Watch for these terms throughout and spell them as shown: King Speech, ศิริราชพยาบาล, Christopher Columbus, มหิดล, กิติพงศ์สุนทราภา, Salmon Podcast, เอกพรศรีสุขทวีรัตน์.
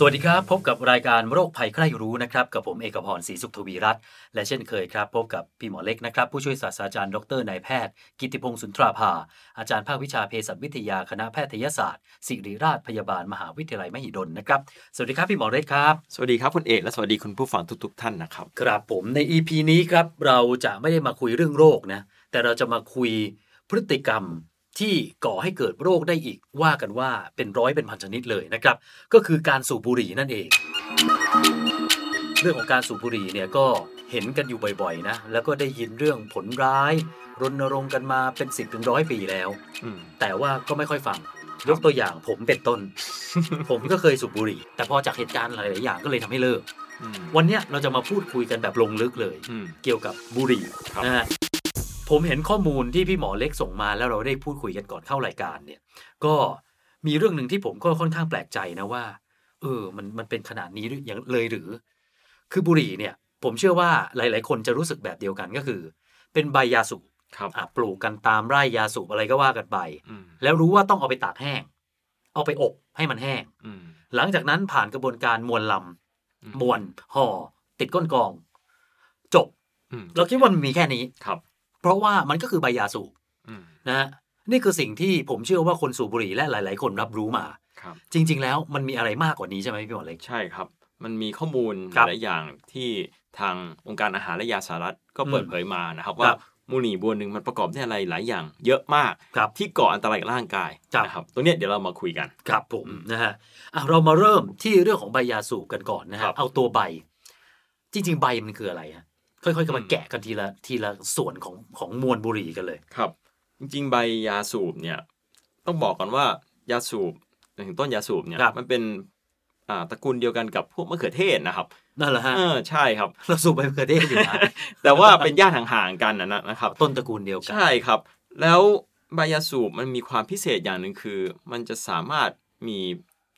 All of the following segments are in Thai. สวัสดีครับพบกับรายการโรคภัยใครรู้นะครับกับผมเอกพรศรีสุขทวีรัตน์และเช่นเคยครับพบกับพี่หมอเล็กนะครับผู้ช่วยศาสตราจารย์ดรนายแพทย์กิติพงศ์สุนทราภาอาจารย์ภาควิชาเภสัชวิทยาคณะแพทยศาสตร์ศิริราชพยาบาลมหาวิทยาลัยมหิดลนะครับสวัสดีครับพี่หมอเล็กครับสวัสดีครับคุณเอกและสวัสดีคุณผู้ฟังทุกๆท่านนะครับครับผมใน EP นี้ครับเราจะไม่ได้มาคุยเรื่องโรคนะแต่เราจะมาคุยพฤติกรรมที่ก่อให้เกิดโรคได้อีกว่ากันว่าเป็นร้อยเป็นพันชนิดเลยนะครับก็คือการสูบบุหรี่นั่นเองเรื่องของการสูบบุหรี่เนี่ยก็เห็นกันอยู่บ่อยๆนะแล้วก็ได้ยินเรื่องผลร้ายรณรงค์กันมาเป็น 10-100 ปีแล้วแต่ว่าก็ไม่ค่อยฟังยกตัวอย่างผมเป็นต้น ผมก็เคยสูบบุหรี่แต่พอจากเหตุการณ์หลายๆอย่างก็เลยทำให้เลิกวันนี้เราจะมาพูดคุยกันแบบลงลึกเลยเกี่ยวกับบุหรี่นะฮะผมเห็นข้อมูลที่พี่หมอเล็กส่งมาแล้วเราได้พูดคุยกันก่อนเข้ารายการเนี่ยก็มีเรื่องนึงที่ผมก็ค่อนข้างแปลกใจนะว่ามันเป็นขนาดนี้อย่างเลยหรือคือบุหรี่เนี่ยผมเชื่อว่าหลายๆคนจะรู้สึกแบบเดียวกันก็คือเป็นใบยาสูบปลูกกันตามไร่ยาสูบอะไรก็ว่ากันไปแล้วรู้ว่าต้องเอาไปตากแห้งเอาไปอบให้มันแห้งหลังจากนั้นผ่านกระบวนการมวลลำมวลห่อติดก้นกองจบเราคิดว่ามันมีแค่นี้เพราะว่ามันก็คือใบยาสูบนะนี่คือสิ่งที่ผมเชื่อว่าคนสูบบุหรี่และหลายๆคนรับรู้มาจริงๆแล้วมันมีอะไรมากกว่านี้ใช่ไหมพี่หมอเล็กใช่ครับมันมีข้อมูลหลายอย่างที่ทางองค์การอาหารและยาสหรัฐก็เปิดเผยมานะครับว่าบุหรี่บัวนึงมันประกอบด้วยอะไรหลายอย่างเยอะมากที่ก่ออันตรายกับร่างกายนะครับตรงนี้เดี๋ยวเรามาคุยกันครับผมนะฮะเรามาเริ่มที่เรื่องของใบยาสูบกันก่อนนะฮะเอาตัวใบจริงๆใบมันคืออะไรฮะค่อยๆกันมาแกะกันทีละส่วนของมวลบุหรี่กันเลยครับจริงๆใบยาสูบเนี่ยต้องบอกก่อนว่ายาสูบถึงต้นยาสูบเนี่ยมันเป็นตระกูลเดียวกันกับพวกมะเขือเทศนะครับนั่นแหละฮะใช่ครับเราสูบใบมะเขือเทศอยู่นะ แต่ว่าเป็นญาติห่างๆกันนะครับต้นตระกูลเดียวกันใช่ครับแล้วใบยาสูบมันมีความพิเศษอย่างนึงคือมันจะสามารถมี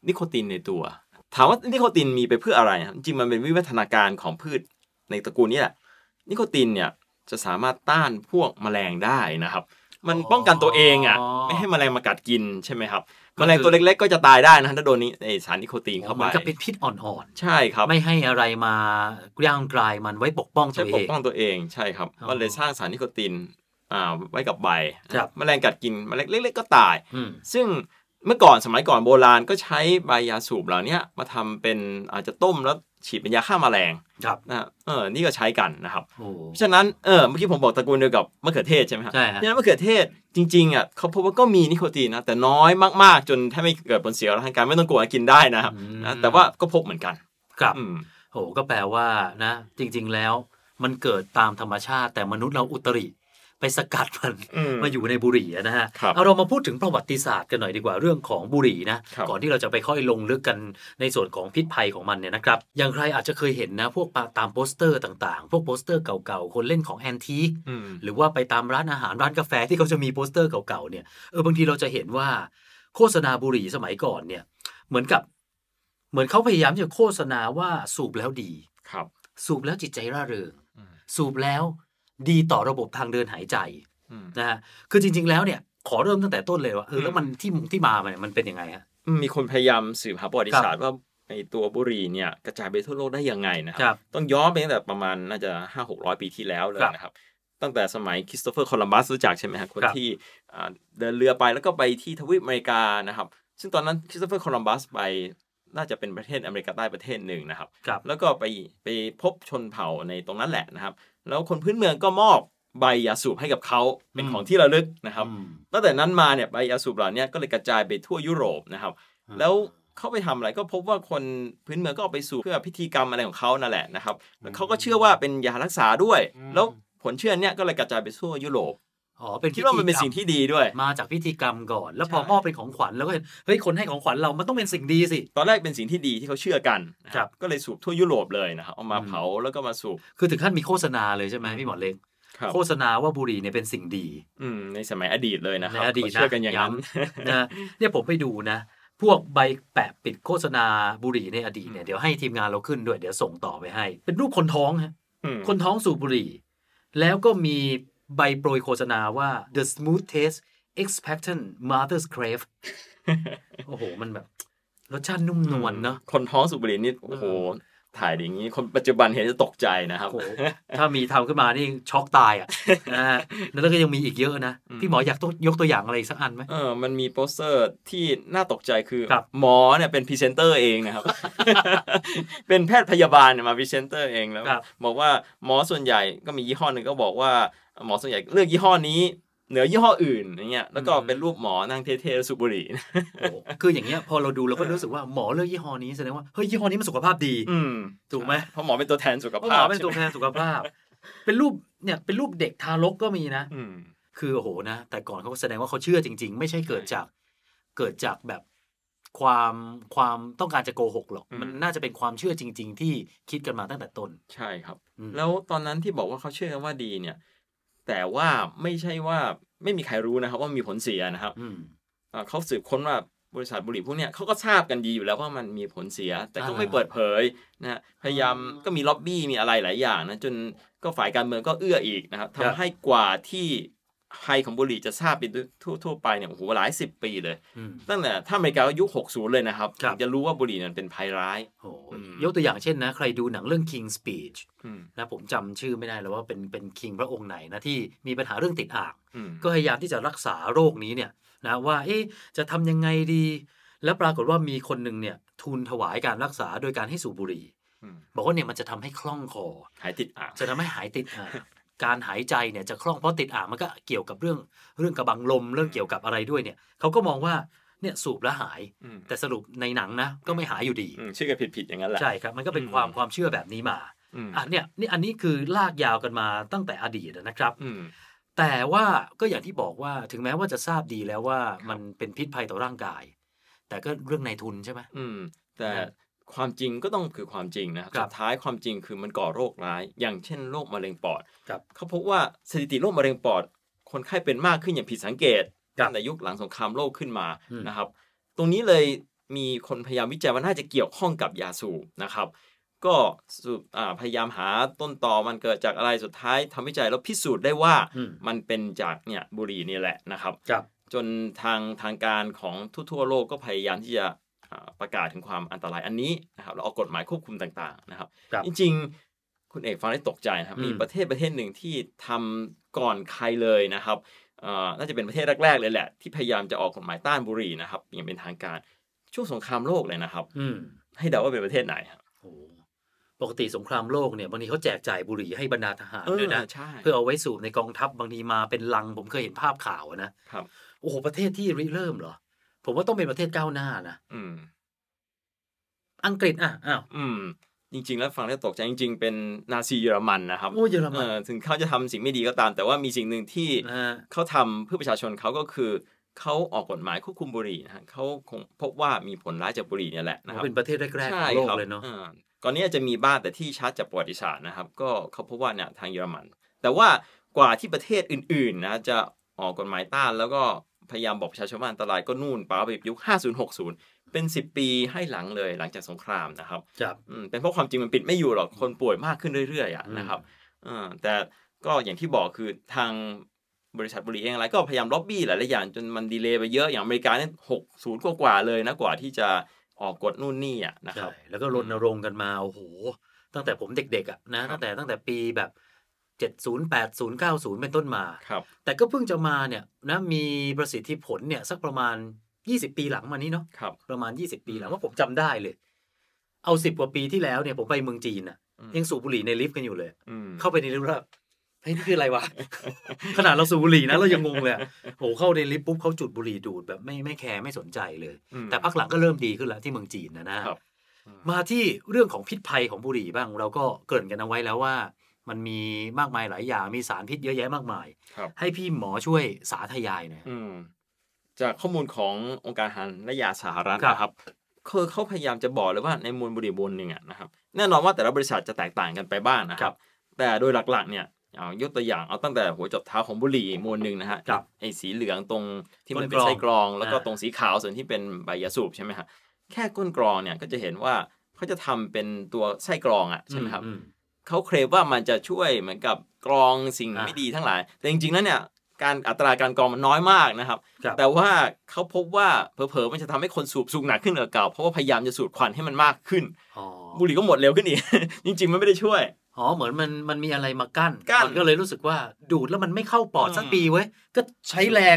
นิโคตินในตัวถามว่านิโคตินมีไปเพื่ออะไรครับจริงมันเป็นวิวัฒนาการของพืชในตระกูลนี้แหละนิโคตินเนี่ยจะสามารถต้านพวกแมลงได้นะครับมันป้องกันตัวเองอ่ะไม่ให้แมลงมากัดกินใช่ไหมครับแมลงตัวเล็กๆก็จะตายได้นะถ้าโดนนี้สารนิโคตินเข้าไปมันก็เป็นพิษอ่อนๆใช่ครับไม่ให้อะไรมาย่างกลายมันไว้ปกป้องตัวเองใช่ครับมันเลยสร้างสารนิโคตินไว้กับใบแมลงกัดกินแมลงเล็กๆก็ตายซึ่งเมื่อก่อนสมัยก่อนโบราณก็ใช้ใบยาสูบเหล่านี้มาทำเป็นอาจจะต้มแล้วฉีดเป็นยาฆ่าแมลงนะนี่ก็ใช้กันนะครับเพราะฉะนั้นเมื่อกี้ผมบอกตระกูลเดียวกับมะเขือเทศใช่ไหมครับดังนั้นมะเขือเทศจริงๆอ่ะเขาพบว่าก็มีนิโคตินนะแต่น้อยมากๆจนถ้าไม่เกิดผลเสียทางการไม่ต้องกลัวกินได้นะครับนะแต่ว่าก็พบเหมือนกันครับโหก็แปลว่านะจริงๆแล้วมันเกิดตามธรรมชาติแต่มนุษย์เราอุตริไปสกัดมันมาอยู่ในบุหรี่นะฮะเอาเรามาพูดถึงประวัติศาสตร์กันหน่อยดีกว่าเรื่องของบุหรี่นะก่อนที่เราจะไปค่อยลงลึกกันในส่วนของพิษภัยของมันเนี่ยนะครับอย่างใครอาจจะเคยเห็นนะพวกตามโปสเตอร์ต่างๆพวกโปสเตอร์เก่าๆคนเล่นของแอนทีคหรือว่าไปตามร้านอาหารร้านกาแฟที่เขาจะมีโปสเตอร์เก่าๆเนี่ยบางทีเราจะเห็นว่าโฆษณาบุหรี่สมัยก่อนเนี่ยเหมือนเขาพยายามจะโฆษณาว่าสูบแล้วดีสูบแล้วจิตใจร่าเริงสูบแล้วดีต่อระบบทางเดินหายใจนะฮะคือจริงๆแล้วเนี่ยขอเริ่มตั้งแต่ต้นเลยว่าแล้วมันที่มามันเป็นยังไงฮะมีคนพยายามสืบหาประวัติศาสตร์ว่าไอตัวบุหรี่เนี่ยกระจายไปทั่วโลกได้ยังไงนะครับต้องย้อนไปตั้งแต่ประมาณน่าจะ 500-600 ปีที่แล้วเลยนะครับตั้งแต่สมัยคริสโตเฟอร์โคลัมบัสรู้จักใช่ไหมฮะคนที่เดินเรือไปแล้วก็ไปที่ทวีปอเมริกานะครับซึ่งตอนนั้นคริสโตเฟอร์โคลัมบัสไปน่าจะเป็นประเทศอเมริกาใต้ประเทศหนึ่งนะครับแล้วก็ไปพบชนเผ่าในตรงนั้นแหละนะครับแล้วคนพื้นเมืองก็มอบ ใบยาสูบให้กับเขาเป็นของที่ระลึกนะครับตั้งแต่นั้นมาเนี่ยใบยาสูบเหล่านี้ก็เลยกระจายไปทั่วยุโรปนะครับแล้วเขาไปทำอะไรก็พบว่าคนพื้นเมืองก็เอาไปสูบเพื่อพิธีกรรมอะไรของเขานั่นแหละนะครับแล้วเขาก็เชื่อว่าเป็นยารักษาด้วยแล้วผลเชื่อเนี่ยก็เลยกระจายไปทั่วยุโรปอ๋อเป็นคิดว่ามันเป็นสิ่งที่ดีด้วยมาจากพิธีกรรมก่อนแล้วพอมอบเป็นของขวัญแล้วก็เฮ้ยคนให้ของขวัญเรามันต้องเป็นสิ่งดีสิตอนแรกเป็นสิ่งที่ดีที่เขาเชื่อกันนะครับก็เลยสูบทั่วยุโรปเลยนะครับเอามาเผาแล้วก็มาสูบคือถึงขั้นมีโฆษณาเลยใช่มั้ยพี่หมอเล็กโฆษณาว่าบุหรี่เนี่ยเป็นสิ่งดีในสมัยอดีตเลยนะครับเชื่อกันอย่างนั้นนะเนี่ยผมไปดูนะพวกใบแปะปิดโฆษณาบุหรี่ในอดีตเนี่ยเดี๋ยวให้ทีมงานเราขึ้นด้วยเดี๋ยวส่งต่อไปให้เป็นรูปคนท้องฮะคนท้องสูบบุหรี่แล้วก็มีใบโปรยโฆษณาว่า the smooth taste expectant mother's crave โอ้โหมันแบบรสชาตินุ่มนวลเนาะคนท้องสูบบุหรี่นี่โอ้โหถ่ายอย่างนี้คนปัจจุบันเห็นจะตกใจนะครับถ้ามีทำขึ้นมานี่ช็อกตายอ่ะนะฮะแล้วก็ยังมีอีกเยอะนะพี่หมออยากยกตัวอย่างอะไรสักอันไหมมันมีโปสเตอร์ที่น่าตกใจคือหมอเนี่ยเป็นพรีเซนเตอร์เองนะครับเป็นแพทย์พยาบาลมาพรีเซนเตอร์เองแล้วบอกว่าหมอส่วนใหญ่ก็มียี่ห้อหนึ่งก็บอกว่าหมอส่วนใหญ่เลือกยี่ห้อนี้เหนือยี่ห้ออื่นอย่างเงี้ยแล้วก็เป็นรูปหมอนั่งเท่ๆสูบบุหรี่โอ้คืออย่างเงี้ยพอเราดูเราก็รู้สึกว่าหมอเลือกยี่ห้อนี้แสดงว่าเฮ้ยยี่ห้อนี้มันสุขภาพดีถูกมั้ยเพราะหมอเป็นตัวแทนสุขภาพหมอเป็นตัวแทนสุขภาพเป็นรูปเนี่ยเป็นรูปเด็กทารกก็มีนะคือโอ้โหนะแต่ก่อนเค้าแสดงว่าเค้าเชื่อจริงๆไม่ใช่เกิดจากแบบความต้องการจะโกหกหรอกมันน่าจะเป็นความเชื่อจริงๆที่คิดกันมาตั้งแต่ต้นใช่ครับแล้วตอนนั้นที่บอกว่าเค้าเชื่อกันว่าดีเนี่ยแต่ว่าไม่ใช่ว่าไม่มีใครรู้นะครับว่ามีผลเสียนะครับเขาสืบค้นว่าบริษัทบุหรี่พวกเนี้ยเขาก็ทราบกันดีอยู่แล้วว่ามันมีผลเสียแต่ก็ไม่เปิดเผยนะฮะพยายามก็มีล็อบบี้มีอะไรหลายอย่างนะจนก็ฝ่ายการเมืองก็เอื้ออีกนะครับทำให้กว่าที่ภัยของบุหรี่จะทราบไปทั่วไปเนี่ยโอ้โหหลายสิบปีเลยตั้งแต่ถ้าอเมริกายุค60เลยนะครับจะรู้ว่าบุหรี่นั้นเป็นภัยร้ายโอ้ยกตัวอย่างเช่นนะใครดูหนังเรื่อง King Speech นะผมจำชื่อไม่ได้แล้วว่าเป็นคิงพระองค์ไหนนะที่มีปัญหาเรื่องติดอ่างก็พยายามที่จะรักษาโรคนี้เนี่ยนะว่าเอ๊ะจะทำยังไงดีแล้วปรากฏว่ามีคนนึงเนี่ยทูลถวายการรักษาโดยการให้สูบบุหรี่บอกว่าเนี่ยมันจะทำให้คล่องคอหายติดอ่างจะทำให้หายติดอ่างการหายใจเนี่ยจะคล่องเพราะติดอ่างมันก็เกี่ยวกับเรื่องกระบังลมเรื่องเกี่ยวกับอะไรด้วยเนี่ยเขาก็มองว่าเนี่ยสูบแล้วหายแต่สรุปในหนังนะก็ไม่หายอยู่ดีเชื่อกันผิดๆอย่างนั้นแหละใช่ครับมันก็เป็นความเชื่อแบบนี้มาเนี่ยนี่อันนี้คือลากยาวกันมาตั้งแต่อดีตนะครับแต่ว่าก็อย่างที่บอกว่าถึงแม้ว่าจะทราบดีแล้วว่ามันเป็นพิษภัยต่อร่างกายแต่ก็เรื่องนายทุนใช่ไหมแต่ความจริงก็ต้องคือความจริงนะครับสุดท้ายความจริงคือมันก่อโรคร้ายอย่างเช่นโรคมะเร็งปอดเขาพบว่าสถิติโรคมะเร็งปอดคนไข้เป็นมากขึ้นอย่างผิดสังเกตตั้งแต่ยุคหลังสงครามโลกขึ้นมานะครับตรงนี้เลยมีคนพยายามวิจัยว่าน่าจะเกี่ยวข้องกับยาสูบนะครับก็พยายามหาต้นตอมันเกิดจากอะไรสุดท้ายทำวิจัยแล้วพิสูจน์ได้ว่ามันเป็นจากเนี่ยบุหรี่นี่แหละนะครับจนทางการของทั่วโลกก็พยายามที่จะประกาศถึงความอันตรายอันนี้นะครับแล้วออกกฎหมายควบคุมต่างๆนะครับจริงๆคุณเอกฟังได้ตกใจนะครับมีประเทศหนึ่งที่ทำก่อนใครเลยนะครับน่าจะเป็นประเทศแรกๆเลยแหละที่พยายามจะออกกฎหมายต้านบุหรี่นะครับอย่างเป็นทางการช่วงสงครามโลกเลยนะครับให้เดาว่าเป็นประเทศไหนครับปกติสงครามโลกเนี่ยบางทีเขาแจกจ่ายบุหรี่ให้บรรดาทหารด้วยนะเพื่อเอาไว้สูบในกองทัพบางทีมาเป็นลังผมเคยเห็นภาพข่าวนะครับโอ้โหประเทศที่ริเริ่มเหรอผมว่าต้องเป็นประเทศก้าวหน้านะอังกฤษจริงๆแล้วฟังแล้วตกใจจริงๆเป็นนาซีเยอรมันนะครับโอ้เยอรมันถึงเขาจะทำสิ่งไม่ดีก็ตามแต่ว่ามีสิ่งหนึ่งที่เขาทำเพื่อประชาชนเขาก็คือเขาออกกฎหมายควบคุมบุหรี่นะฮะเขาคงพบว่ามีผลร้ายจากบุหรี่เนี่ยแหละนะครับเป็นประเทศแรกๆของโลกเลยเนาะก่อนนี้จะมีบ้างแต่ที่ชัดจากประวัติศาสตร์นะครับก็เขาพบว่าเนี่ยทางเยอรมันแต่ว่ากว่าที่ประเทศอื่นๆนะจะออกกฎหมายต้านแล้วก็พยายามบอกประชาชนว่าอันตรายก็นู่นป่าวไปยุค50-60เป็น10ปีให้หลังเลยหลังจากสงครามนะครับเป็นเพราะความจริงมันปิดไม่อยู่หรอกคนป่วยมากขึ้นเรื่อยๆนะครับแต่ก็อย่างที่บอกคือทางบริษัทบุหรี่เองอะไรก็พยายามล็อบบี้หลายๆอย่างจนมันดีเลย์ไปเยอะอย่างอเมริกาเนี่ย60กว่าๆเลยนะกว่าที่จะออกกฎนู่นนี่อ่ะนะครับแล้วก็รณรงค์กันมาโอ้โหตั้งแต่ผมเด็กๆอ่ะนะตั้งแต่ปีแบบ70 80 90เป็นต้นมาแต่ก็เพิ่งจะมาเนี่ยนะมีประสิทธิผลเนี่ยสักประมาณ20ปีหลังมานี้เนาะประมาณ20ปีหลังว่าผมจำได้เลยเอา10กว่าปีที่แล้วเนี่ยผมไปเมืองจีนน่ะยังสูบบุหรี่ในลิฟต์กันอยู่เลยเข้าไปในลิฟต์แล้ว ไอ้นี่คืออะไรวะ ขนาดเราสูบบุหรี่นะเรายังงงเลยโหเข้าเดลิฟปุ๊บเขาจุดบุหรี่ดูดแบบไม่แคร์ไม่สนใจเลยแต่พักหลังก็เริ่มดีขึ้นแล้วที่เมืองจีนนะมาที่เรื่องของพิษภัยของบุหรี่บ้างเราก็เกริ่นกันเอาไว้แล้วว่ามันมีมากมายหลายอย่างมีสารพิษเยอะแยะมากมายให้พี่หมอช่วยสาธยายนะจากข้อมูลขององค์การอาหารและยาสหรัฐนะครับคือเขาพยายามจะบอกเลยว่าในมวลบุหรี่มวลนึงนะครับแน่นอนว่าแต่ละบริษัทจะแตกต่างกันไปบ้างนะครับแต่โดยหลักๆเนี่ยยกตัวอย่างเอาตั้งแต่หัวจรดเท้าของบุหรี่มวลนึงนะฮะไอ้สีเหลืองตรงที่มันเป็นไส้กรองแล้วก็ตรงสีขาวส่วนที่เป็นใบยาสูบใช่ไหมฮะแค่ก้นกรองเนี่ยก็จะเห็นว่าเขาจะทำเป็นตัวไส้กรองใช่ไหมครับเขาเคลมว่ามันจะช่วยเหมือนกับกรองสิ่งไม่ดีทั้งหลายแต่จริงๆแล้วเนี่ยการอัตราการกรองมันน้อยมากนะครับแต่ว่าเขาพบว่าเผลอๆมันจะทำให้คนสูบหนักขึ้นกว่าเก่าเพราะว่าพยายามจะสูดควันให้มันมากขึ้นบุหรี่ก็หมดเร็วขึ้นอีกจริงๆมันไม่ได้ช่วยอ๋อเหมือนมันมีอะไรมากั้นมันก็เลยรู้สึกว่าดูดแล้วมันไม่เข้าปอดสักปีเว้ยก็ใช้แรง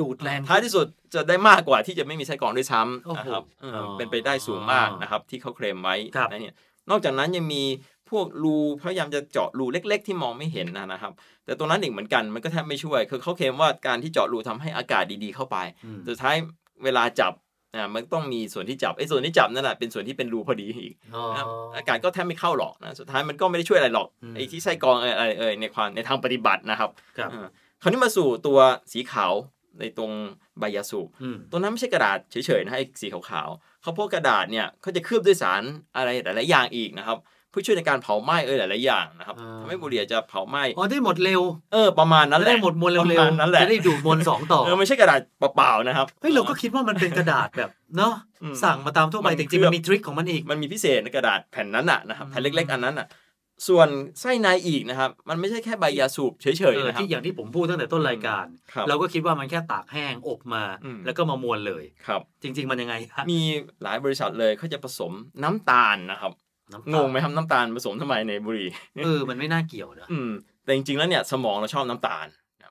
ดูดแรงท้ายที่สุดจะได้มากกว่าที่จะไม่มีไส้กรองด้วยซ้ำนะครับเป็นไปได้สูงมากนะครับที่เขาเคลมไว้นะเนี่ยนอกจากนั้นยังมีพวกรูพยายามจะเจาะรูเล็กๆที่มองไม่เห็นนะครับแต่ตัวนั้นเองเหมือนกันมันก็แทบไม่ช่วยคือเขาเคลมว่าการที่เจาะรูทำให้อากาศดีๆเข้าไปสุดท้ายเวลาจับมันต้องมีส่วนที่จับไอ้ส่วนที่จับนั่นแหละเป็นส่วนที่เป็นรูพอดีอีกอากาศก็แทบไม่เข้าหรอกนะสุดท้ายมันก็ไม่ได้ช่วยอะไรหรอกไอ้ที่ไส้กรองอะไรในความในทางปฏิบัตินะครับคราวนี้มาสู่ตัวสีขาวในตรงใบยาสูบตัวนั้นไม่ใช่กระดาษเฉยๆนะไอ้สีขาวๆเขาพวกกระดาษเนี่ยเขาจะเคลือบด้วยสารอะไรหลายๆอย่างอีกนะครับเพื่อช่วยในการเผาไหม้หลายๆอย่างนะครับทำให้บุหรี่จะเผาไหม้อ๋อได้หมดเร็วประมาณนั้นแหละได้หมดมวลเร็วจะได้ดูดมวล2ต่อไม่ใช่กระดาษเปล่าๆนะครับเฮ้ยเราก็คิดว่ามันเป็นกระดาษแบบเนาะสั่งมาตามทั่วไปจริงๆมันมีทริคของมันอีกมันมีพิเศษในกระดาษแผ่นนั้นนะครับแผ่นเล็กๆอันนั้นส่วนไส้ในอีกนะครับมันไม่ใช่แค่ใบยาสูบเฉยๆนะครับที่อย่างที่ผมพูดตั้งแต่ต้นรายการเราก็คิดว่ามันแค่ตากแห้งอบมาแล้วก็มามวลเลยครับจริงๆมันยังไงมีหลายบริษัทเลยเขาจะผสมน้ำตาลนะครับงงไหมครับน้ำตาลผสมทำไมในบุหรี่มันไม่น่าเกี่ยวนะแต่จริงๆแล้วเนี่ยสมองเราชอบน้ำตาล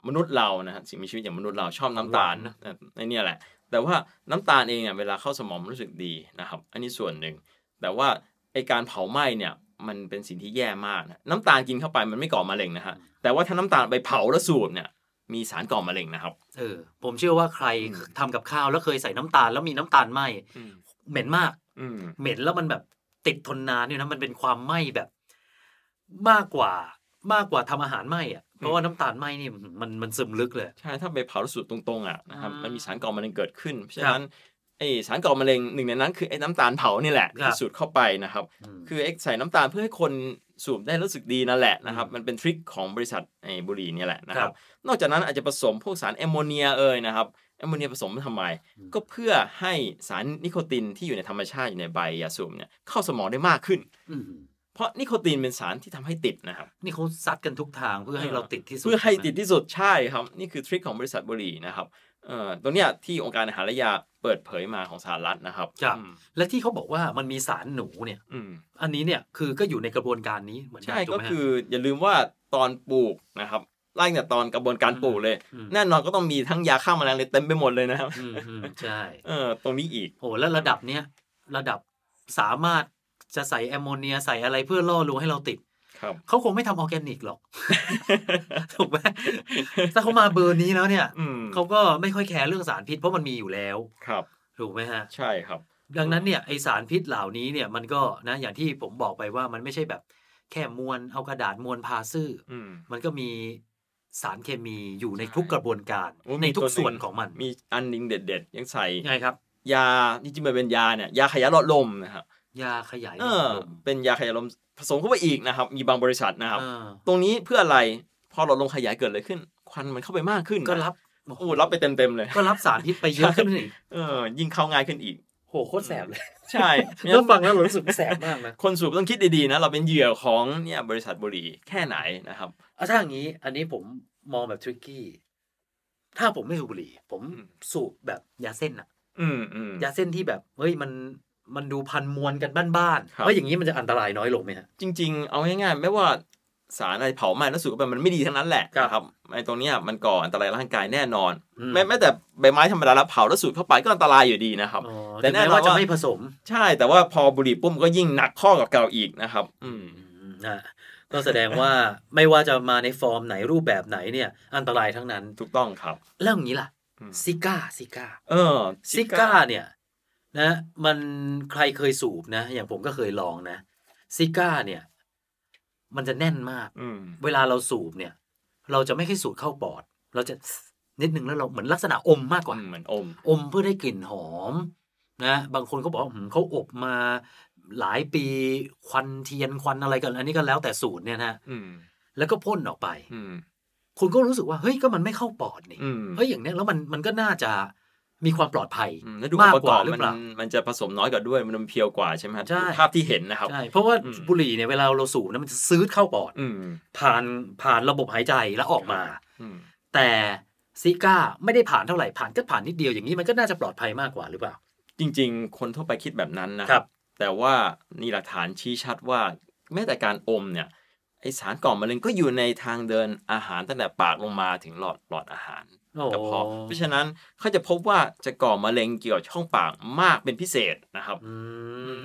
มนุษย์เรานะฮะสิ่งมีชีวิตอย่างมนุษย์เราชอบน้ำตาลนะไอ้เนี่ยแหละแต่ว่าน้ำตาลเองเนี่ยเวลาเข้าสมองรู้สึกดีนะครับอันนี้ส่วนหนึ่งแต่ว่าไอการเผาไหม้เนี่ยมันเป็นสิ่งที่แย่มากนะน้ำตาลกินเข้าไปมันไม่ก่อมะเร็งนะฮะแต่ว่าถ้าน้ำตาลไปเผาแล้วสูบเนี่ยมีสารก่อมะเร็งนะครับผมเชื่อว่าใครทำกับข้าวแล้วเคยใส่น้ำตาลแล้วมีน้ำตาลไหม้เหม็นมากเหม็นแล้วมันแบบติดทนนานเนี่ยนะมันเป็นความไหม้แบบมากกว่าทำอาหารไหม้เพราะว่าน้ำตาลไหม้นี่มันซึมลึกเลยใช่ถ้าไปเผาสูตรตรงๆนะครับมันมีสารก่อมะเร็งเกิดขึ้นเพราะฉะนั้นไอสารก่อมะเร็งหนึ่งในนั้นคือไอ้น้ำตาลเผานี่แหละที่สูดเข้าไปนะครับคือไอ้ใส่น้ำตาลเพื่อให้คนสูบได้รู้สึกดีนั่นแหละนะครับมันเป็นทริคของบริษัทไอ้บุหรี่นี่แหละนะครับนอกจากนั้นอาจจะผสมพวกสารแอมโมเนียนะครับแอมโมเนียผสมทำไมก็เพื่อให้สารนิโคตินที่อยู่ในธรรมชาติอยู่ในใบยาสูบเนี่ยเข้าสมองได้มากขึ้นเพราะนิโคตินเป็นสารที่ทำให้ติดนะครับนี่เขาซัดกันทุกทางเพื่อให้เราติดที่สุดเพื่อให้ติดที่สุดใช่ครับนี่คือทริคของบริษัทบุหรี่นะครับตัวเนี้ยที่องค์การอาหารและยาเปิดเผยมาของสหรัฐนะครับและที่เขาบอกว่ามันมีสารหนูเนี่ยอันนี้เนี่ยคือก็อยู่ในกระบวนการนี้เหมือนกันใช่ก็คืออย่าลืมว่าตอนปลูกนะครับไล่เนี่ยตอนกระบวนการปลูกเลยแน่นอนก็ต้องมีทั้งยาฆ่าแมลงเลยเต็มไปหมดเลยนะครับใช่ตรงนี้อีกโหแล้วระดับเนี้ยระดับสามารถจะใส่แอมโมเนียใส่อะไรเพื่อล่อลวงให้เราติดเขาคงไม่ทำออร์แกนิกหรอกถูกไหมถ้าเขามาเบอร์นี้แล้วเนี่ยเขาก็ไม่ค่อยแคร์เรื่องสารพิษเพราะมันมีอยู่แล้วถูกไหมฮะใช่ครับดังนั้นเนี่ยไอสารพิษเหล่านี้เนี่ยมันก็นะอย่างที่ผมบอกไปว่ามันไม่ใช่แบบแค่มวลเอากระดาษมวลพาซื่อมันก็มีสารเคมีอยู่ในทุกกระบวนการในทุกส่วนของมันมีอันนึงเด็ดๆยังใส่ไงครับยาจริงๆมันเป็นยาเนี่ยยาขยายหลอดลมนะครับยาขยายเป็นยาขยายหลอดลมผสมเข้าไปอีกนะครับมีบางบริษัทนะครับตรงนี้เพื่ออะไรพอหลอดลมขยายเกิดอะไรขึ้นควันมันเข้าไปมากขึ้นก็รับรับไปเต็มๆเลยก็รับสารพิษไปเยอะขึ้นอีกยิ่งเข้าง่ายขึ้นอีกโหโคตรแสบเลยใช่เริ่มฟังแล้วรู้สึกแสบมากนะคนสูบต้องคิดดีๆนะเราเป็นเหยื่อของเนี่ยบริษัทบุหรี่แค่ไหนนะครับถ้าอย่างนี้อันนี้ผมมองแบบทริกกี้ถ้าผมไม่สูบบุหรี่ผมสูบแบบยาเส้นยาเส้นที่แบบเฮ้ยมันดูพันมวลกันบ้านๆว่าอย่างนี้มันจะอันตรายน้อยลงไหมฮะจริงๆเอาง่ายๆไม่ว่าสารอะไรเผาไหม้แล้วสูบไปมันไม่ดีทั้งนั้นแหละครับไอ้ตรงเนี้ยมันก่ออันตรายร่างกายแน่นอนแม้แต่ใบไม้ธรรมดาแล้วเผาแล้วสูบเข้าไปก็อันตรายอยู่ดีนะครับแต่แน่นอนว่าจะไม่ผสมใช่แต่ว่าพอบุหรี่ปุ๊บก็ยิ่งหนักข้อกับเก่าอีกนะครับ ก็แสดงว่าไม่ว่าจะมาในฟอร์มไหนรูปแบบไหนเนี่ยอันตรายทั้งนั้นถูกต้องครับแล้วอย่างนี้ล่ะซิก้าซิก้าเนี่ยนะมันใครเคยสูบนะอย่างผมก็เคยลองนะซิก้าเนี่ยมันจะแน่นมากเวลาเราสูบเนี่ยเราจะไม่ค่อยสูดเข้าปอดเราจะนิดนึงแล้วเราเหมือนลักษณะอมมากกว่าเหมือนอมเพื่อได้กลิ่นหอมนะบางคนเขาบอกเขาอบมาหลายปีควันเทียนควันอะไรกันอันนี้ก็แล้วแต่สูตรเนี่ยนะแล้วก็พ่นออกไปคุณก็รู้สึกว่าเฮ้ยก็มันไม่เข้าปอดนี่เฮ้ยอย่างนี้แล้วมันก็น่าจะมีความปลอดภัยมากกว่าหรือเปล่ามันจะผสมน้อยกว่าด้วยมันเพียวกว่าใช่ไหมภาพที่เห็นนะครับใช่เพราะว่าบุหรี่เนี่ยเวลาเราสูบนะมันจะซืดเข้าปอดผ่านระบบหายใจแล้วออกมาแต่ซิก้าไม่ได้ผ่านเท่าไหร่ผ่านนิดเดียวอย่างนี้มันก็น่าจะปลอดภัยมากกว่าหรือเปล่าจริงๆคนทั่วไปคิดแบบนั้นนะครับแต่ว่านี่หลักฐานชี้ชัดว่าแม้แต่การอมเนี่ยไอสารก่อมะเร็งก็อยู่ในทางเดินอาหารตั้งแต่ปากลงมาถึงหลอดอาหารกระเพาะเพราะฉะนั้นเขาจะพบว่าจะก่อมะเร็งเกี่ยวกับช่องปากมากเป็นพิเศษนะครับ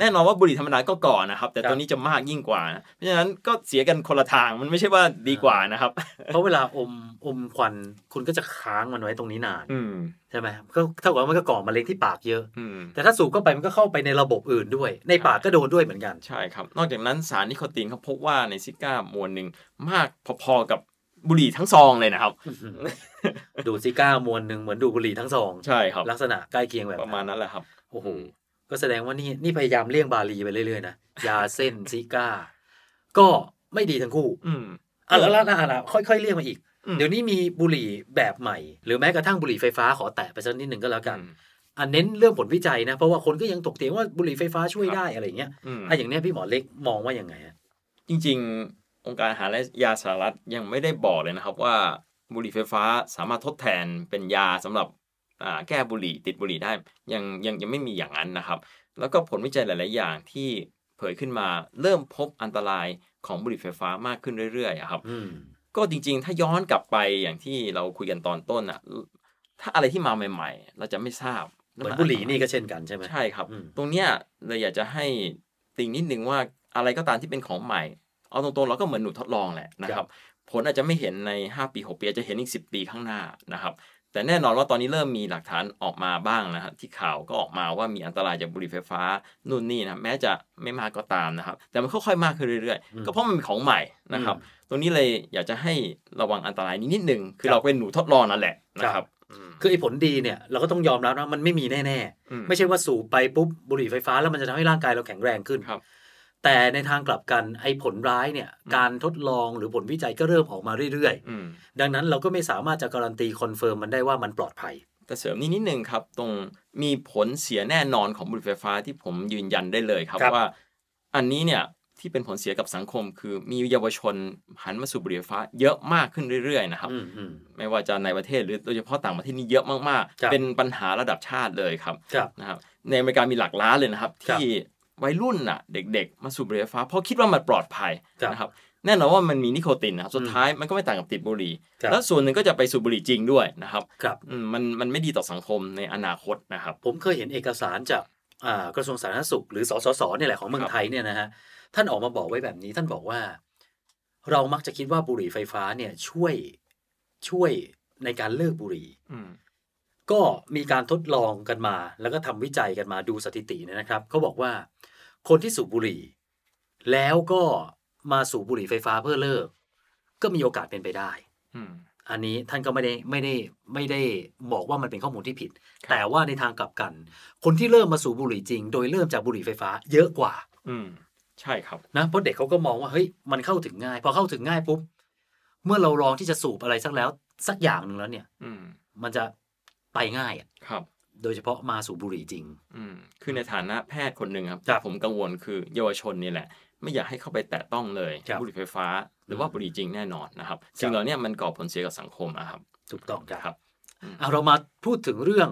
แน่นอนว่าบุหรี่ธรรมดาก็ก่อนะครับแต่ตัวนี้จะมากยิ่งกว่านะเพราะฉะนั้นก็เสียกันคนละทางมันไม่ใช่ว่าดีกว่านะครับเพราะเวลาอมควันคุณก็จะค้างมันไว้ตรงนี้นานใช่ไหมก็เท่ากับว่ามันก็ก่อมะเร็งที่ปากเยอะแต่ถ้าสูบเข้าไปมันก็เข้าไปในระบบอื่นด้วยในปากก็โดนด้วยเหมือนกันใช่ครับนอกจากนั้นสารนิโคตินเขาพบว่าในซิก้ามวลหนึ่งมากพอๆกับบุหรี่ทั้งซองเลยนะครับดูซิก้ามวลหนึ่งเหมือนดูบุหรี่ทั้งซองใช่ครับลักษณะใกล้เคียงแบบประมาณนั้นแหละครับโอ้โหก็แสดงว่านี่พยายามเลี่ยงบาลีไปเรื่อยๆนะยาเส้นซิก้าก็ไม่ดีทั้งคู่แล้วล่ะค่อยๆเลี่ยงมาอีกเดี๋ยวนี้มีบุหรี่แบบใหม่หรือแม้กระทั่งบุหรี่ไฟฟ้าขอแตะไปสักนิดนึงก็แล้วกันอันเน้นเรื่องผลวิจัยนะเพราะว่าคนก็ยังถกเถียงว่าบุหรี่ไฟฟ้าช่วยได้อะไรอย่างเงี้ยอย่างเนี้ยพี่หมอเล็กมองว่ายังไงจริงๆองค์การอาหารและยาสหรัฐยังไม่ได้บอกเลยนะครับว่าบุหรี่ไฟฟ้าสามารถทดแทนเป็นยาสำหรับแก้บุหรี่ติดบุหรี่ได้ยังไม่มีอย่างนั้นนะครับแล้วก็ผลวิจัยหลายๆอย่างที่เผยขึ้นมาเริ่มพบอันตรายของบุหรี่ไฟฟ้ามากขึ้นเรื่อยๆครับก็จริงๆถ้าย้อนกลับไปอย่างที่เราคุยกันตอนต้นอ่ะถ้าอะไรที่มาใหม่ๆเราจะไม่ทราบเหมือนบุหรี่นี่ก็เช่นกันใช่ไหมใช่ครับตรงเนี้ยเลยอยากจะให้ติ่งนิดนึงว่าอะไรก็ตามที่เป็นของใหม่เอาตรงๆเราก็เหมือนหนูทดลองแหละนะครับผลอาจจะไม่เห็นใน5ปี6ปีอาจจะเห็นอีก10ปีข้างหน้านะครับแต่แน่นอนว่าตอนนี้เริ่มมีหลักฐานออกมาบ้างนะครับที่ข่าวก็ออกมาว่ามีอันตรายจากบุหรี่ไฟฟ้านู่นนี่นะแม้จะไม่มากก็ตามนะครับแต่มันค่อยๆมากขึ้นเรื่อยๆก็เพราะมันเป็นของใหม่นะครับตรงนี้เลยอยากจะให้ระวังอันตรายนี้นิดนึงคือเราเป็นหนูทดลองนั่นแหละนะครับคือไอ้ผลดีเนี่ยเราก็ต้องยอมรับนะมันไม่มีแน่ๆไม่ใช่ว่าสูบไปปุ๊บบุหรี่ไฟฟ้าแล้วมันจะทำให้ร่างกายเราแข็งแรงขึ้นแต่ในทางกลับกันไอ้ผลร้ายเนี่ยการทดลองหรือผลวิจัยก็เริ่มออกมาเรื่อยๆดังนั้นเราก็ไม่สามารถจะการันตีคอนเฟิร์มมันได้ว่ามันปลอดภัยแต่เสริมนิดนึงครับตรงมีผลเสียแน่นอนของบุหรี่ไฟฟ้าที่ผมยืนยันได้เลยครับว่าอันนี้เนี่ยที่เป็นผลเสียกับสังคมคือมีเยาวชนหันมาสูบบุหรี่ไฟฟ้าเยอะมากขึ้นเรื่อยๆนะครับไม่ว่าจะในประเทศหรือโดยเฉพาะต่างประเทศนี่เยอะมากๆเป็นปัญหาระดับชาติเลยครับนะครับในอเมริกามีหลักล้านเลยนะครับที่วัยรุ่นน่ะเด็กๆมาสูบบุหรี่ไฟฟ้าเพราะคิดว่ามันปลอดภัยนะครับแน่นอนว่ามันมีนิโคตินนะครับสุดท้ายมันก็ไม่ต่างกับติดบุหรี่แล้วส่วนหนึ่งก็จะไปสูบบุหรี่จริงด้วยนะครับมันไม่ดีต่อสังคมในอนาคตนะครับผมเคยเห็นเอกสารจากกระทรวงสาธารณสุขหรือสสสเนี่ยแหละของเมืองไทยเนี่ยนะฮะท่านออกมาบอกไว้แบบนี้ท่านบอกว่าเรามักจะคิดว่าบุหรี่ไฟฟ้าเนี่ยช่วยในการเลิกบุหรี่ก็มีการทดลองกันมาแล้วก็ทำวิจัยกันมาดูสถิตินะครับเขาบอกว่าคนที่สูบบุหรี่แล้วก็มาสูบบุหรี่ไฟฟ้าเพื่อเลิกก็มีโอกาสเป็นไปได้อันนี้ท่านก็ไม่ได้บอกว่ามันเป็นข้อมูลที่ผิดแต่ว่าในทางกลับกันคนที่เริ่มมาสูบบุหรี่จริงโดยเริ่มจากบุหรี่ไฟฟ้าเยอะกว่าใช่ครับนะเพราะเด็กเขาก็มองว่าเฮ้ยมันเข้าถึงง่ายพอเข้าถึงง่ายปุ๊บเมื่อเราลองที่จะสูบอะไรสักอย่างนึงแล้วเนี่ยมันจะไปง่ายอ่ะครับโดยเฉพาะมาสูบบุหรี่จริงคือในฐานะแพทย์คนหนึ่งครับผมกังวลคือเยาวชนนี่แหละไม่อยากให้เข้าไปแตะต้องเลยบุหรี่ไฟฟ้าหรือว่าบุหรี่จริงแน่นอนนะครับสิ่งเหล่านี้มันก่อผลเสียกับสังคมครับถูกต้องครับเรามาพูดถึงเรื่อง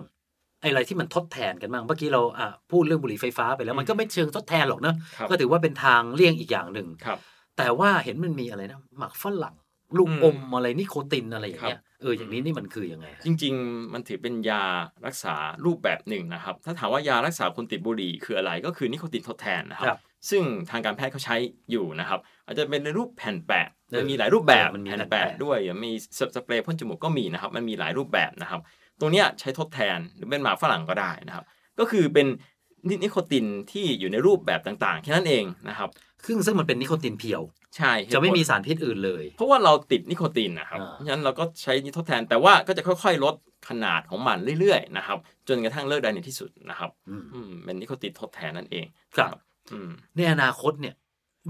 อะไรที่มันทดแทนกันบ้างเมื่อกี้เราพูดเรื่องบุหรี่ไฟฟ้าไปแล้วมันก็ไม่เชิงทดแทนหรอกนะก็ถือว่าเป็นทางเลี่ยงอีกอย่างหนึ่งแต่ว่าเห็นมันมีอะไรนะหมากฝรั่ง ลูกอมอะไรนิโคตินอะไรอย่างเงี้ยอย่างนี้นี่มันคือยังไงจริงๆมันถือเป็นยารักษารูปแบบหนึ่งนะครับถ้าถามว่ายารักษาคนติดบุหรี่คืออะไรก็คือนิโคตินทดแทนนะครับซึ่งทางการแพทย์เขาใช้อยู่นะครับอาจจะเป็นในรูปแผ่นแปะมันมีหลายรูปแบบแผ่นแปะด้วยมีสเปรย์พ่นจมูกก็มีนะครับมันมีหลายรูปแบบนะครับตรงเนี้ยใช้ทดแทนหรือเป็นหมากฝรั่งก็ได้นะครับก็คือเป็นนิโคตินที่อยู่ในรูปแบบต่างๆแค่นั้นเองนะครับซึ่งมันเป็นนิโคตินเพียวใช่จะไม่มีสารพิษอื่นเลยเพราะว่าเราติดนิโคตินนะครับเพราะฉะนั้นเราก็ใช้นี้ทดแทนแต่ว่าก็จะค่อยๆลดขนาดของมันเรื่อยๆนะครับจนกระทั่งเลิกได้ในที่สุดนะครับเป็นนิโคตินทดแทนนั่นเองครับในอนาคตเนี่ย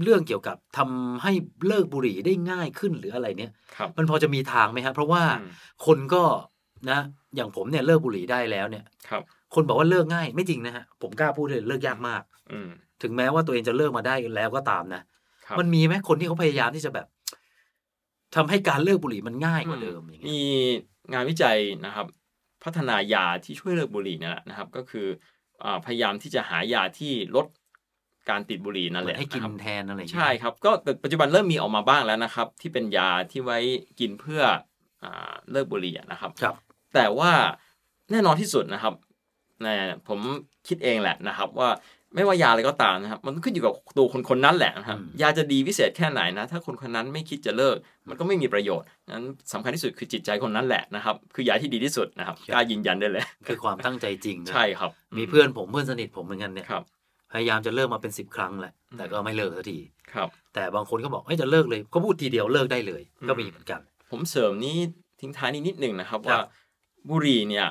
เรื่องเกี่ยวกับทำให้เลิกบุหรี่ได้ง่ายขึ้นหรืออะไรเนี่ยมันพอจะมีทางไหมครับเพราะว่าคนก็นะอย่างผมเนี่ยเลิกบุหรี่ได้แล้วเนี่ยคนบอกว่าเลิกง่ายไม่จริงนะฮะผมกล้าพูดเลยเลิกยากมากถึงแม้ว่าตัวเองจะเลิกมาได้แล้วก็ตามนะมันมีไหมคนที่เขาพยายามที่จะแบบทำให้การเลิกบุหรี่มันง่ายกว่าเดิมอย่างเงี้ยมีงานวิจัยนะครับพัฒนายาที่ช่วยเลิกบุหรี่นั่นแหละนะครับก็คือพยายามที่จะหายาที่ลดการติดบุหรี่นั่นแหละให้กินแทนอะไรอย่างเงี้ยใช่ครับก็ปัจจุบันเริ่มมีออกมาบ้างแล้วนะครับที่เป็นยาที่ไว้กินเพื่อเลิกบุหรี่นะครับแต่ว่าแน่นอนที่สุดนะครับผมคิดเองแหละนะครับว่าไม่ว่ายาอะไรก็ตามนะครับมันขึ้นอยู่กับตัวคนๆนั้นแหละนะครับยาจะดีวิเศษแค่ไหนนะถ้าคนคนนั้นไม่คิดจะเลิกมันก็ไม่มีประโยชน์นั้นสำคัญที่สุดคือจิตใจคนนั้นแหละนะครับคือยาที่ดีที่สุดนะครับกล้ายืนยันได้เลยคือความตั้งใจจริงนะใช่ครับมีเพื่อนสนิทผมเหมือนกันเนี่ยพยายามจะเลิกมาเป็น10ครั้งแหละแต่ก็ไม่เลิกสักทีแต่บางคนก็บอกเอ้ยจะเลิกเลยก็พูดทีเดียวเลิกได้เลยก็มีเหมือนกันผมเสริมนี้ทิ้งท้ายนิดนึงนะครับว่าบุหรี่เนี่ย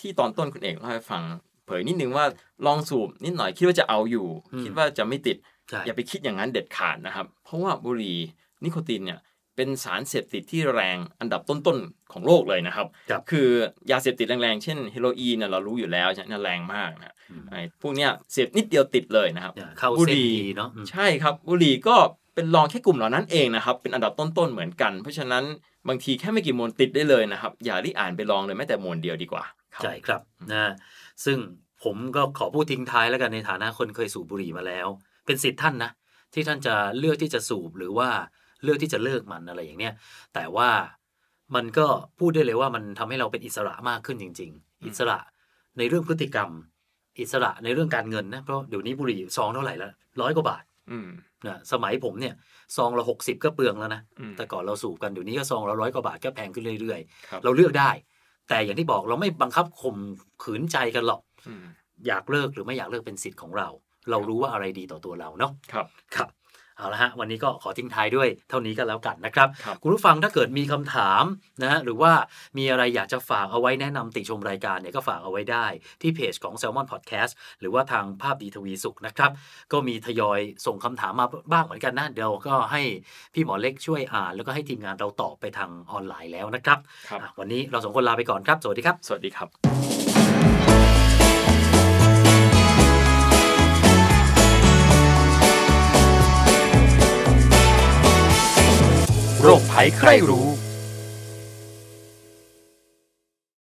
ที่ตอนต้นคุณเอกเล่าให้ฟังเผยนิดนึงว่าลองสูบนิดหน่อยคิดว่าจะเอาอยู่คิดว่าจะไม่ติดอย่าไปคิดอย่างนั้นเด็ดขาดนะครับเพราะว่าบุหรี่นิโคตินเนี่ยเป็นสารเสพติดที่แรงอันดับต้นๆของโลกเลยนะครับคือยาเสพติดแรงๆเช่นเฮโรอีนเนี่ยเรารู้อยู่แล้วใช่แรงมากนะไอ้พวกเนี้ยเสพนิดเดียวติดเลยนะครับบุหรี่เนาะใช่ครับบุหรี่ก็เป็นรองแค่กลุ่มเหล่านั้นเองนะครับเป็นอันดับต้นๆเหมือนกันเพราะฉะนั้นบางทีแค่ไม่กี่มวนติดได้เลยนะครับอย่ารีบอ่านไปลองเลยแม้แต่มวนเดียวดีกว่าใช่ครับนะซึ่งผมก็ขอพูดทิ้งท้ายแล้วกันในฐานะคนเคยสูบบุหรี่มาแล้วเป็นสิทธิ์ท่านนะที่ท่านจะเลือกที่จะสูบหรือว่าเลือกที่จะเลิกมันอะไรอย่างเนี้ยแต่ว่ามันก็พูดได้เลยว่ามันทำให้เราเป็นอิสระมากขึ้นจริงๆอิสระในเรื่องพฤติกรรมอิสระในเรื่องการเงินนะเพราะเดี๋ยวนี้บุหรี่ซองเท่าไหร่ละ100 กว่าบาทนะสมัยผมเนี่ยซองละ60ก็เปลืองแล้วนะแต่ก่อนเราสูบกันเดี๋ยวนี้ก็ซองละ100 กว่าบาทก็แพงขึ้นเรื่อยๆเราเลือกได้แต่อย่างที่บอกเราไม่บังคับข่มขืนใจกันหรอกอยากเลิกหรือไม่อยากเลิกเป็นสิทธิ์ของเราเรารู้ว่าอะไรดีต่อตัวเราเนาะครับครับเอาละฮะวันนี้ก็ขอทิ้งท้ายด้วยเท่านี้ก็แล้วกันนะครับคุณผู้ฟังถ้าเกิดมีคำถามนะหรือว่ามีอะไรอยากจะฝากเอาไว้แนะนำติชมรายการเนี่ยก็ฝากเอาไว้ได้ที่เพจของ Salmon Podcast หรือว่าทางภาพดีทวีสุขนะครับก็มีทยอยส่งคำถามมาบ้างเหมือนกันนะเดี๋ยวก็ให้พี่หมอเล็กช่วยอ่านแล้วก็ให้ทีมงานเราตอบไปทางออนไลน์แล้วนะครับวันนี้เราสองคนลาไปก่อนครับสวัสดีครับสวัสดีครับโรคภัยไข้รู้